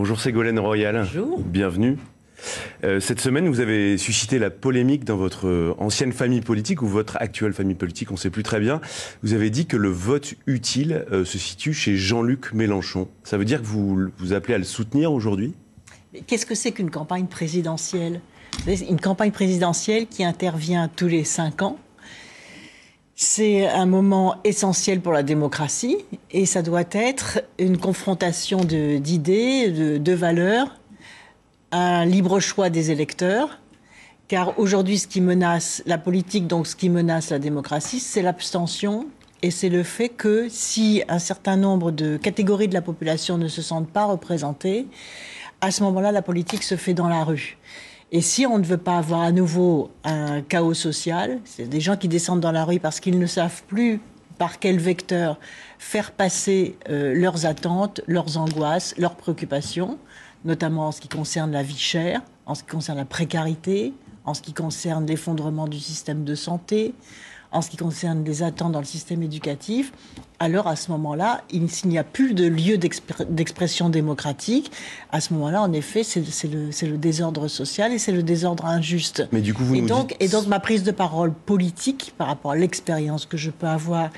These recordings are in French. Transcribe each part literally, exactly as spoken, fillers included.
Bonjour Ségolène Royal. Bonjour. Bienvenue. Euh, cette semaine, vous avez suscité la polémique dans votre ancienne famille politique ou votre actuelle famille politique, on ne sait plus très bien. Vous avez dit que le vote utile euh, se situe chez Jean-Luc Mélenchon. Ça veut dire que vous vous appelez à le soutenir aujourd'hui ? Qu'est-ce que c'est qu'une campagne présidentielle ? Une campagne présidentielle qui intervient tous les cinq ans. C'est un moment essentiel pour la démocratie et ça doit être une confrontation d'idées, de, de, de valeurs, un libre choix des électeurs. Car aujourd'hui, ce qui menace la politique, donc ce qui menace la démocratie, c'est l'abstention et c'est le fait que si un certain nombre de catégories de la population ne se sentent pas représentées, à ce moment-là, la politique se fait dans la rue. Et si on ne veut pas avoir à nouveau un chaos social, c'est des gens qui descendent dans la rue parce qu'ils ne savent plus par quel vecteur faire passer euh, leurs attentes, leurs angoisses, leurs préoccupations, notamment en ce qui concerne la vie chère, en ce qui concerne la précarité, en ce qui concerne l'effondrement du système de santé, en ce qui concerne les attentes dans le système éducatif, alors à ce moment-là, s'il n'y a plus de lieu d'expression démocratique, à ce moment-là, en effet, c'est le, le, le désordre social et c'est le désordre injuste. Mais du coup, vous et, nous donc, dites... et donc, ma prise de parole politique, par rapport à l'expérience que je peux avoir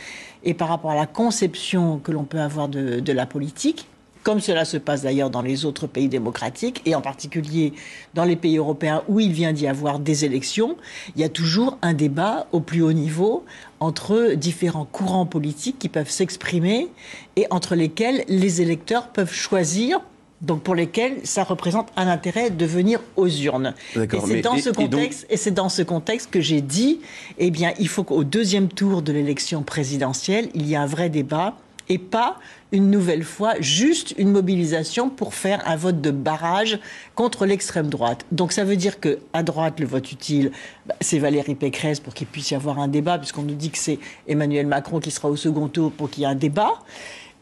et par rapport à la conception que l'on peut avoir de, de la politique, comme cela se passe d'ailleurs dans les autres pays démocratiques, et en particulier dans les pays européens où il vient d'y avoir des élections, il y a toujours un débat au plus haut niveau entre différents courants politiques qui peuvent s'exprimer et entre lesquels les électeurs peuvent choisir, donc pour lesquels ça représente un intérêt de venir aux urnes. Et c'est dans, ce donc... dans ce contexte que j'ai dit, eh bien, il faut qu'au deuxième tour de l'élection présidentielle, il y ait un vrai débat et pas, une nouvelle fois, juste une mobilisation pour faire un vote de barrage contre l'extrême droite. Donc ça veut dire qu'à droite, le vote utile, c'est Valérie Pécresse pour qu'il puisse y avoir un débat, puisqu'on nous dit que c'est Emmanuel Macron qui sera au second tour pour qu'il y ait un débat.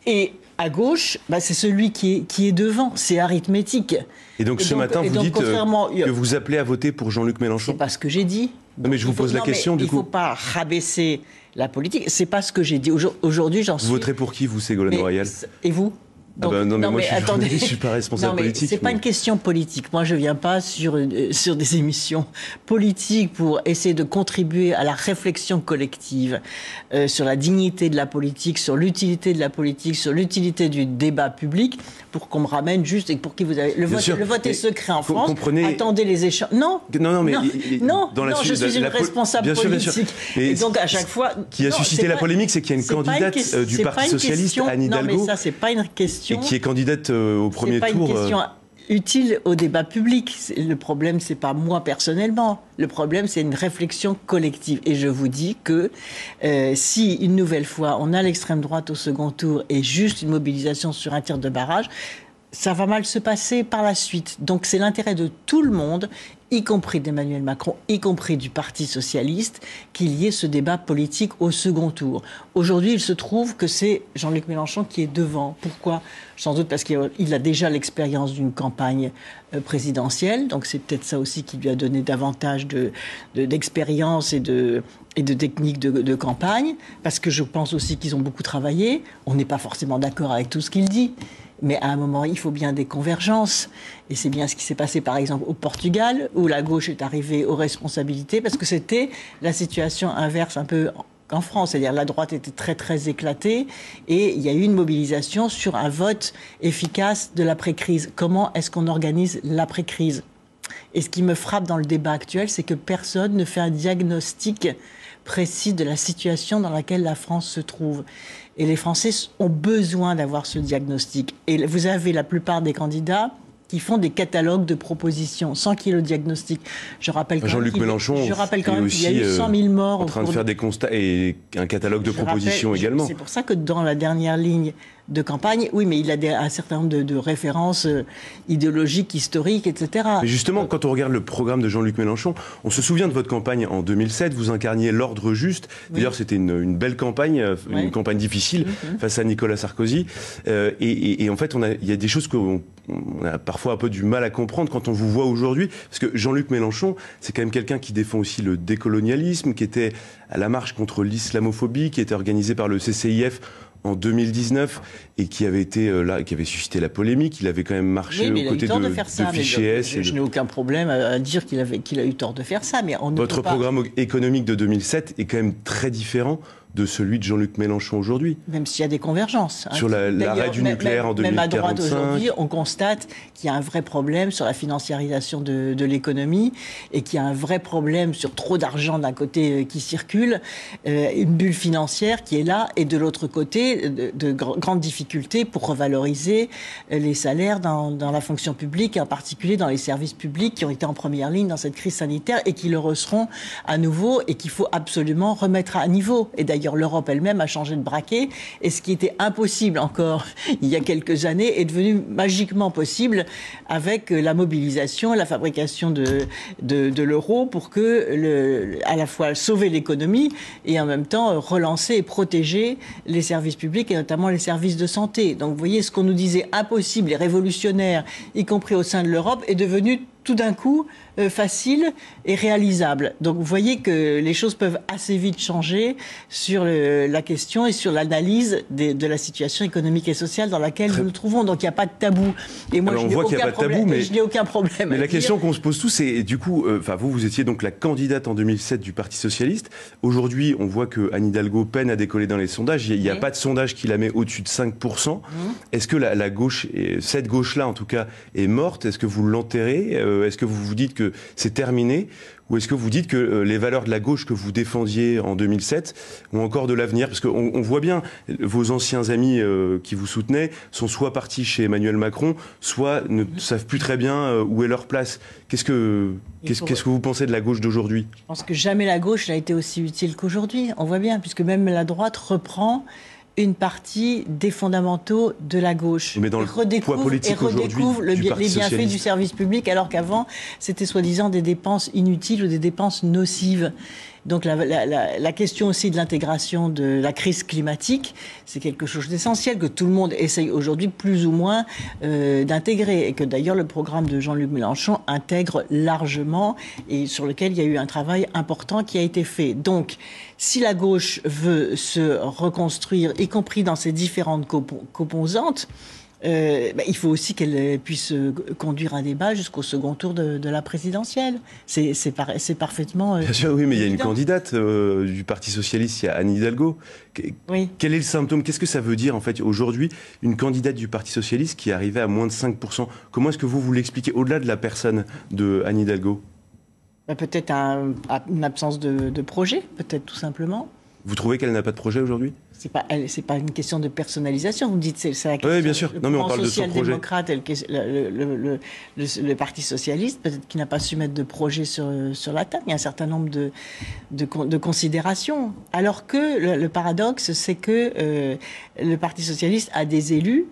Et à gauche, bah c'est celui qui est, qui est devant, c'est arithmétique. Et donc et ce donc, matin, vous donc, dites euh, que vous appelez à voter pour Jean-Luc Mélenchon. C'est pas ce que j'ai dit. Non, mais je vous pose la question, du coup. Il ne faut pas rabaisser la politique. C'est pas ce que j'ai dit. Aujourd'hui, j'en suis... Vous voterez pour qui, vous, Ségolène Royal ? Et vous ? Donc, ah ben non, mais non, moi, mais je, suis attendez. je suis pas responsable non, mais politique. C'est mais... pas une question politique. Moi, je viens pas sur, euh, sur des émissions politiques pour essayer de contribuer à la réflexion collective euh, sur la dignité de la politique, sur l'utilité de la politique, sur l'utilité du débat public, pour qu'on me ramène juste et pour qui vous avez... Le Bien vote, sûr, le vote est secret en France. Comprenez... Attendez les échanges. Non, non, non, mais non, il, non, dans non la je suis une la responsable bien politique. Bien sûr, bien sûr. Et donc, à chaque fois... Qui a non, suscité la pas, polémique, c'est qu'il y a une candidate une euh, du Parti Socialiste, Anne Hidalgo. Non, mais ça, c'est pas une question. Et qui est candidate au premier tour. C'est pas une question utile au débat public. Le problème, c'est pas moi personnellement. Le problème, c'est une réflexion collective. Et je vous dis que euh, si, une nouvelle fois, on a l'extrême droite au second tour et juste une mobilisation sur un tir de barrage, ça va mal se passer par la suite. Donc c'est l'intérêt de tout le monde, y compris d'Emmanuel Macron, y compris du Parti Socialiste, qu'il y ait ce débat politique au second tour. Aujourd'hui, il se trouve que c'est Jean-Luc Mélenchon qui est devant. Pourquoi ? Sans doute parce qu'il a déjà l'expérience d'une campagne présidentielle, donc c'est peut-être ça aussi qui lui a donné davantage de, de, d'expérience et de... et de techniques de, de campagne, parce que je pense aussi qu'ils ont beaucoup travaillé. On n'est pas forcément d'accord avec tout ce qu'il dit, mais à un moment, il faut bien des convergences. Et c'est bien ce qui s'est passé, par exemple, au Portugal, où la gauche est arrivée aux responsabilités, parce que c'était la situation inverse un peu en France. C'est-à-dire la droite était très, très éclatée, et il y a eu une mobilisation sur un vote efficace de l'après-crise. Comment est-ce qu'on organise l'après-crise ? Et ce qui me frappe dans le débat actuel, c'est que personne ne fait un diagnostic précis de la situation dans laquelle la France se trouve. Et les Français ont besoin d'avoir ce diagnostic. Et vous avez la plupart des candidats qui font des catalogues de propositions sans qu'il y ait le diagnostic. Je rappelle quand Jean-Luc Mélenchon, je rappelle quand même qu'il y a eu cent mille morts. En train de faire des constats et un catalogue de propositions également. C'est pour ça que dans la dernière ligne de campagne, oui, mais il a un certain nombre de, de références idéologiques, historiques, et cetera. Mais justement, quand on regarde le programme de Jean-Luc Mélenchon, on se souvient de votre campagne en deux mille sept, vous incarniez l'ordre juste. Oui. D'ailleurs, c'était une, une belle campagne, une oui. campagne difficile mm-hmm. face à Nicolas Sarkozy. Euh, et, et, et en fait, on a, il y a des choses qu'on on a parfois un peu du mal à comprendre quand on vous voit aujourd'hui. Parce que Jean-Luc Mélenchon, c'est quand même quelqu'un qui défend aussi le décolonialisme, qui était à la marche contre l'islamophobie, qui était organisée par le C C I F en deux mille dix-neuf et qui avait été là, qui avait suscité la polémique. Il avait quand même marché oui, aux côtés de, de, de, ça, de fichiers S. Je, je de... n'ai aucun problème à dire qu'il avait, qu'il a eu tort de faire ça. Mais on Votre pas... programme économique de deux mille sept est quand même très différent de celui de Jean-Luc Mélenchon aujourd'hui. Même s'il y a des convergences. Hein. Sur la, l'arrêt du nucléaire même, en deux mille quarante-cinq. Même à droite aujourd'hui, on constate qu'il y a un vrai problème sur la financiarisation de, de l'économie et qu'il y a un vrai problème sur trop d'argent d'un côté qui circule, euh, une bulle financière qui est là et de l'autre côté, de, de gr- grandes difficultés pour revaloriser les salaires dans, dans la fonction publique et en particulier dans les services publics qui ont été en première ligne dans cette crise sanitaire et qui le resseront à nouveau et qu'il faut absolument remettre à niveau. Et d'ailleurs, D'ailleurs, l'Europe elle-même a changé de braquet et ce qui était impossible encore il y a quelques années est devenu magiquement possible avec la mobilisation, la fabrication de, de, de l'euro pour que le, à la fois sauver l'économie et en même temps relancer et protéger les services publics et notamment les services de santé. Donc vous voyez, ce qu'on nous disait impossible et révolutionnaire, y compris au sein de l'Europe, est devenu tout d'un coup euh, facile et réalisable. Donc vous voyez que les choses peuvent assez vite changer sur le, la question et sur l'analyse des, de la situation économique et sociale dans laquelle Très... nous nous trouvons. Donc il n'y a pas de tabou. Et moi, Alors, je n'ai aucun, problème, mais... je n'ai aucun problème. Mais la dire. question qu'on se pose tous, c'est du coup, euh, vous, vous étiez donc la candidate en deux mille sept du Parti Socialiste. Aujourd'hui, on voit que Anne Hidalgo peine à décoller dans les sondages. Il n'y a, mmh. a pas de sondage qui la met au-dessus de cinq pour cent. Mmh. Est-ce que la, la gauche, cette gauche-là en tout cas, est morte? Est-ce que vous l'enterrez? euh, Est-ce que vous vous dites que c'est terminé ou est-ce que vous dites que les valeurs de la gauche que vous défendiez en deux mille sept ont encore de l'avenir? Parce qu'on on voit bien, vos anciens amis euh, qui vous soutenaient sont soit partis chez Emmanuel Macron, soit ne savent plus très bien euh, où est leur place. Qu'est-ce que, qu'est-ce, qu'est-ce que vous pensez de la gauche d'aujourd'hui? Je pense que jamais la gauche n'a été aussi utile qu'aujourd'hui. On voit bien, puisque même la droite reprend une partie des fondamentaux de la gauche. Mais dans le poids politique aujourd'hui, le, les bienfaits socialiste. du service public, alors qu'avant, c'était soi-disant des dépenses inutiles ou des dépenses nocives. Donc la, la, la, la question aussi de l'intégration de la crise climatique, c'est quelque chose d'essentiel que tout le monde essaye aujourd'hui plus ou moins euh, d'intégrer et que d'ailleurs le programme de Jean-Luc Mélenchon intègre largement et sur lequel il y a eu un travail important qui a été fait. Donc si la gauche veut se reconstruire, y compris dans ses différentes composantes, Euh, bah, il faut aussi qu'elle puisse euh, conduire un débat jusqu'au second tour de, de la présidentielle. C'est, c'est, par, c'est parfaitement... Euh, Bien sûr, oui, mais évident. Il y a une candidate euh, du Parti Socialiste, il y a Anne Hidalgo. Que, oui. Quel est le symptôme? Qu'est-ce que ça veut dire, en fait, aujourd'hui, une candidate du Parti Socialiste qui est arrivée à moins de cinq pour cent? Comment est-ce que vous vous l'expliquez, au-delà de la personne de Anne Hidalgo? bah, Peut-être un, une absence de, de projet, peut-être tout simplement. Vous trouvez qu'elle n'a pas de projet aujourd'hui? C'est pas, elle, c'est pas une question de personnalisation. Vous me dites, c'est, c'est la question. Oui, bien sûr. Non, mais on parle de son projet. Le, le, le, le, le Parti Socialiste, peut-être qu'il n'a pas su mettre de projet sur, sur la table. Il y a un certain nombre de, de, de considérations. Alors que le, le paradoxe, c'est que euh, le Parti Socialiste a des élus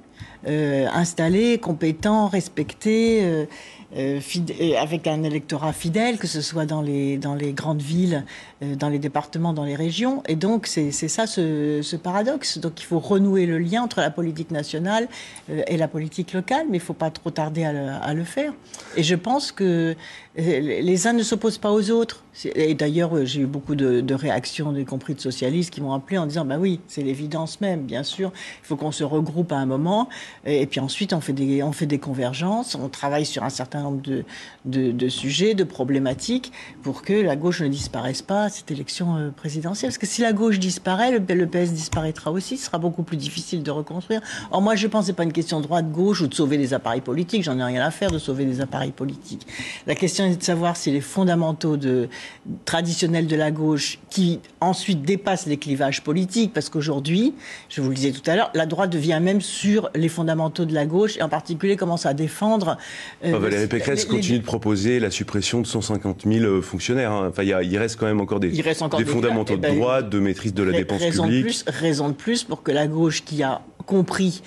euh, installés, compétents, respectés. Euh, Euh, fidèle, avec un électorat fidèle, que ce soit dans les, dans les grandes villes, euh, dans les départements, dans les régions. Et donc, c'est, c'est ça ce, ce paradoxe. Donc, il faut renouer le lien entre la politique nationale euh, et la politique locale, mais il ne faut pas trop tarder à le, à le faire. Et je pense que les uns ne s'opposent pas aux autres. Et d'ailleurs, j'ai eu beaucoup de, de réactions, y compris de socialistes, qui m'ont appelé en disant « bah oui, c'est l'évidence même, bien sûr, il faut qu'on se regroupe à un moment, et puis ensuite on fait des, on fait des convergences, on travaille sur un certain nombre de, de, de sujets, de problématiques, pour que la gauche ne disparaisse pas à cette élection présidentielle. Parce que si la gauche disparaît, le, le P S disparaîtra aussi, ce sera beaucoup plus difficile de reconstruire. Or moi, je pense que ce n'est pas une question de droite-gauche ou de sauver des appareils politiques, j'en ai rien à faire de sauver des appareils politiques. La question de savoir si les fondamentaux de, traditionnels de la gauche qui ensuite dépassent les clivages politiques, parce qu'aujourd'hui, je vous le disais tout à l'heure, la droite devient même sur les fondamentaux de la gauche et en particulier commence à défendre... Euh, enfin, Valérie Pécresse les, continue les... de proposer la suppression de cent cinquante mille fonctionnaires. Hein. Enfin, y a, il reste quand même encore des, encore des, des fondamentaux de ben, droite, de maîtrise de la ra- dépense raison publique. De plus, raison de plus pour que la gauche qui a compris,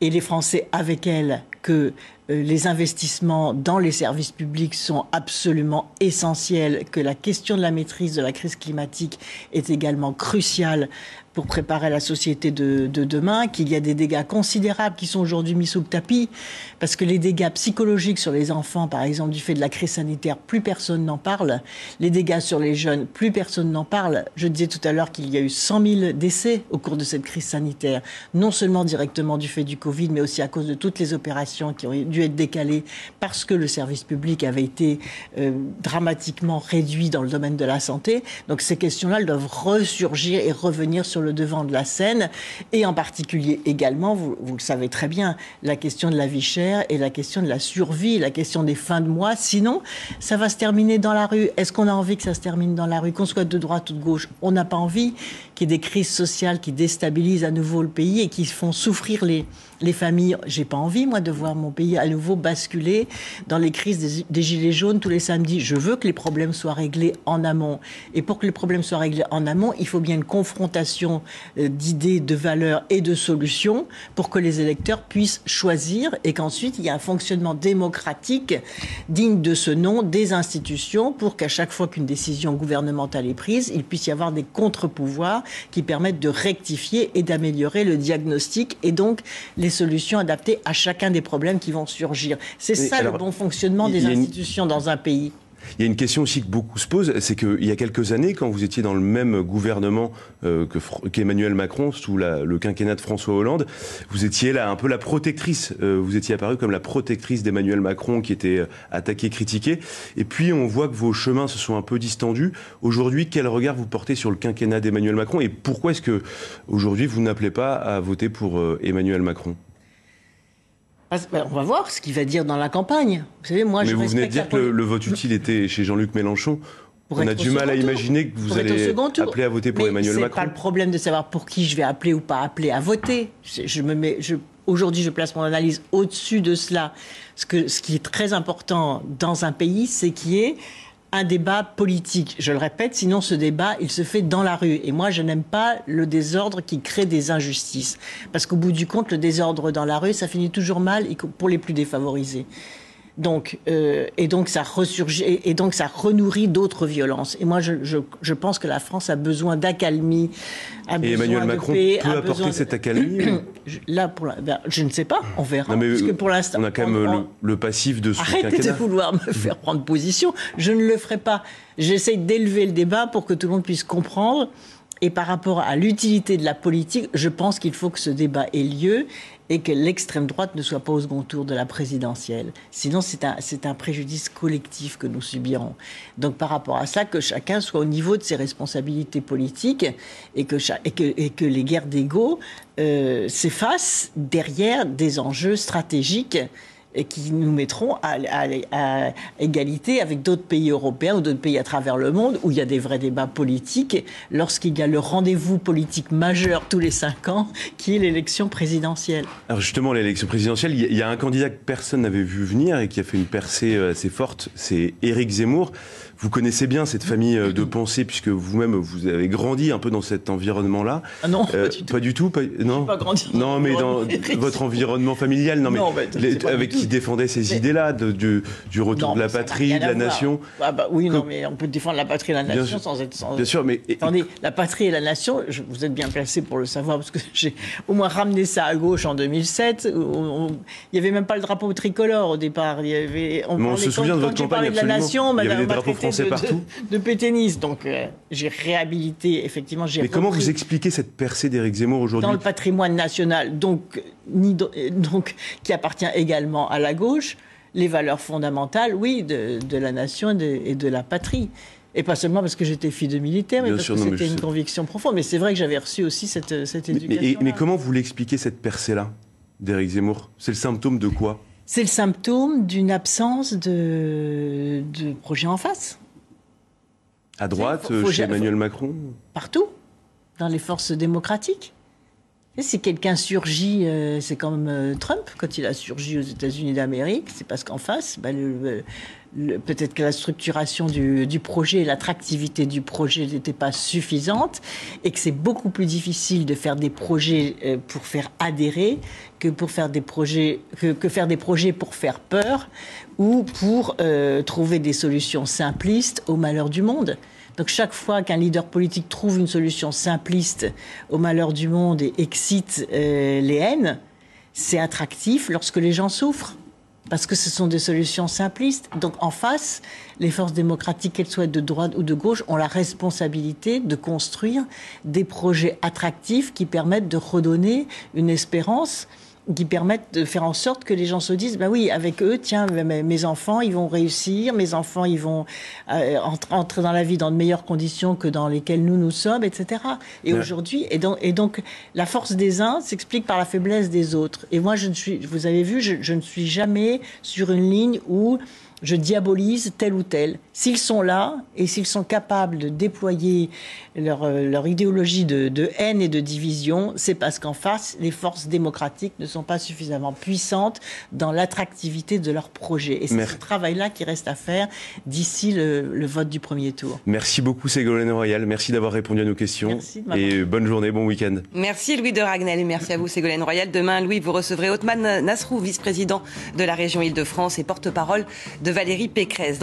et les Français avec elle, que les investissements dans les services publics sont absolument essentiels, que la question de la maîtrise de la crise climatique est également cruciale pour préparer la société de, de demain, qu'il y a des dégâts considérables qui sont aujourd'hui mis sous le tapis, parce que les dégâts psychologiques sur les enfants, par exemple, du fait de la crise sanitaire, plus personne n'en parle. Les dégâts sur les jeunes, plus personne n'en parle. Je disais tout à l'heure qu'il y a eu cent mille décès au cours de cette crise sanitaire, non seulement directement du fait du Covid, mais aussi à cause de toutes les opérations qui ont dû être décalées parce que le service public avait été euh, dramatiquement réduit dans le domaine de la santé. Donc ces questions-là, elles doivent ressurgir et revenir sur le le devant de la scène, et en particulier également, vous, vous le savez très bien, la question de la vie chère et la question de la survie, la question des fins de mois. Sinon, ça va se terminer dans la rue. Est-ce qu'on a envie que ça se termine dans la rue, qu'on soit de droite ou de gauche? On n'a pas envie qu'il y ait des crises sociales qui déstabilisent à nouveau le pays et qui font souffrir les, les familles. J'ai pas envie, moi, de voir mon pays à nouveau basculer dans les crises des, des gilets jaunes tous les samedis. Je veux que les problèmes soient réglés en amont. Et pour que les problèmes soient réglés en amont, il faut bien une confrontation d'idées, de valeurs et de solutions pour que les électeurs puissent choisir et qu'ensuite il y a un fonctionnement démocratique digne de ce nom des institutions pour qu'à chaque fois qu'une décision gouvernementale est prise, il puisse y avoir des contre-pouvoirs qui permettent de rectifier et d'améliorer le diagnostic et donc les solutions adaptées à chacun des problèmes qui vont surgir. C'est ça alors, le bon fonctionnement des institutions une... dans un pays. Il y a une question aussi que beaucoup se posent, c'est qu'il y a quelques années, quand vous étiez dans le même gouvernement euh, que, qu'Emmanuel Macron, sous la, le quinquennat de François Hollande, vous étiez là un peu la protectrice, euh, vous étiez apparue comme la protectrice d'Emmanuel Macron qui était euh, attaquée, critiquée, et puis on voit que vos chemins se sont un peu distendus. Aujourd'hui, quel regard vous portez sur le quinquennat d'Emmanuel Macron et pourquoi est-ce que aujourd'hui vous n'appelez pas à voter pour euh, Emmanuel Macron ? On va voir ce qu'il va dire dans la campagne. Vous savez, moi, mais je vous venez de dire que le, le vote utile était chez Jean-Luc Mélenchon. Pour On a du mal à imaginer que vous allez appeler à voter pour mais Emmanuel Macron. Ce n'est pas le problème de savoir pour qui je vais appeler ou pas appeler à voter. Je, je me mets, je, aujourd'hui, je place mon analyse au-dessus de cela. Ce, que, ce qui est très important dans un pays, c'est qu'il y ait un débat politique. Je le répète, sinon ce débat, il se fait dans la rue. Et moi, je n'aime pas le désordre qui crée des injustices. Parce qu'au bout du compte, le désordre dans la rue, ça finit toujours mal pour les plus défavorisés. Donc, euh, et donc ça ressurgit, et, et donc ça renourrit d'autres violences. Et moi, je, je, je pense que la France a besoin d'accalmie, a besoin de paix. Et Emmanuel Macron peut apporter cette accalmie. Là, pour la, ben, je ne sais pas, on verra. Non, mais parce que pour l'instant, on a quand même on, le, le passif de ce quinquennat. Arrêtez de vouloir me faire prendre position. Je ne le ferai pas. J'essaie d'élever le débat pour que tout le monde puisse comprendre. Et par rapport à l'utilité de la politique, je pense qu'il faut que ce débat ait lieu et que l'extrême droite ne soit pas au second tour de la présidentielle. Sinon, c'est un, c'est un préjudice collectif que nous subirons. Donc par rapport à ça, que chacun soit au niveau de ses responsabilités politiques et que, et que, et que les guerres d'ego euh, s'effacent derrière des enjeux stratégiques et qui nous mettront à, à, à égalité avec d'autres pays européens ou d'autres pays à travers le monde où il y a des vrais débats politiques lorsqu'il y a le rendez-vous politique majeur tous les cinq ans qui est l'élection présidentielle. Alors justement, l'élection présidentielle, il y a un candidat que personne n'avait vu venir et qui a fait une percée assez forte, c'est Éric Zemmour. Vous connaissez bien cette famille de pensée puisque vous-même, vous avez grandi un peu dans cet environnement-là. Ah non, euh, pas du tout. Pas du tout pas, non, pas grandi non mais dans votre environnement familial, non, non mais bah, les, avec qui défendait ces mais... idées-là, de, du, du retour non, de la patrie, de la nation. Ah bah, oui, non, mais on peut défendre la patrie et la nation bien sans être... Sans... Bien sûr, mais... Attendez, la patrie et la nation, je, vous êtes bien placé pour le savoir parce que j'ai au moins ramené ça à gauche en deux mille sept. Où on... Il n'y avait même pas le drapeau tricolore au départ. Il y avait... on, on se souvient de votre campagne, de la nation, il y avait des drapeaux français. De, partout. De, de pétainiste. Donc euh, j'ai réhabilité, effectivement, j'ai Mais comment vous expliquez cette percée d'Éric Zemmour aujourd'hui ? Dans le patrimoine national, donc, ni, donc, qui appartient également à la gauche, les valeurs fondamentales, oui, de, de la nation et de, et de la patrie. Et pas seulement parce que j'étais fille de militaire, mais Bien parce sûr, que c'était une sais. conviction profonde. Mais c'est vrai que j'avais reçu aussi cette, cette éducation. Mais, mais, mais comment vous l'expliquez, cette percée-là d'Éric Zemmour ? C'est le symptôme de quoi ? C'est le symptôme d'une absence de, de projet en face. À droite, faut, faut, chez Emmanuel faut, Macron ? Partout, dans les forces démocratiques. Et si quelqu'un surgit, euh, c'est comme euh, Trump, quand il a surgi aux États-Unis d'Amérique, c'est parce qu'en face, bah, le, le, peut-être que la structuration du, du projet, l'attractivité du projet n'était pas suffisante et que c'est beaucoup plus difficile de faire des projets euh, pour faire adhérer que, pour faire des projets, que, que faire des projets pour faire peur ou pour euh, trouver des solutions simplistes au malheur du monde. Donc chaque fois qu'un leader politique trouve une solution simpliste au malheur du monde et excite euh, les haines, c'est attractif lorsque les gens souffrent. Parce que ce sont des solutions simplistes. Donc en face, les forces démocratiques, qu'elles soient de droite ou de gauche, ont la responsabilité de construire des projets attractifs qui permettent de redonner une espérance, qui permettent de faire en sorte que les gens se disent, bah oui, avec eux, tiens, mes enfants, ils vont réussir, mes enfants, ils vont euh, entrer dans la vie dans de meilleures conditions que dans lesquelles nous nous sommes, et cetera. Et ouais. Aujourd'hui, et donc, et donc, la force des uns s'explique par la faiblesse des autres. Et moi, je ne suis, vous avez vu, je, je ne suis jamais sur une ligne où je diabolise tel ou tel. S'ils sont là et s'ils sont capables de déployer leur, leur idéologie de, de haine et de division, c'est parce qu'en face, les forces démocratiques ne sont pas suffisamment puissantes dans l'attractivité de leur projet. Et c'est Merci. Ce travail-là qui reste à faire d'ici le, le vote du premier tour. Merci beaucoup Ségolène Royal. Merci d'avoir répondu à nos questions. Merci de m'avoir. Et bonne journée, bon week-end. Merci Louis de Ragnel et merci à vous Ségolène Royal. Demain, Louis, vous recevrez Othman Nasrou, vice-président de la région Île-de-France et porte-parole de de Valérie Pécresse.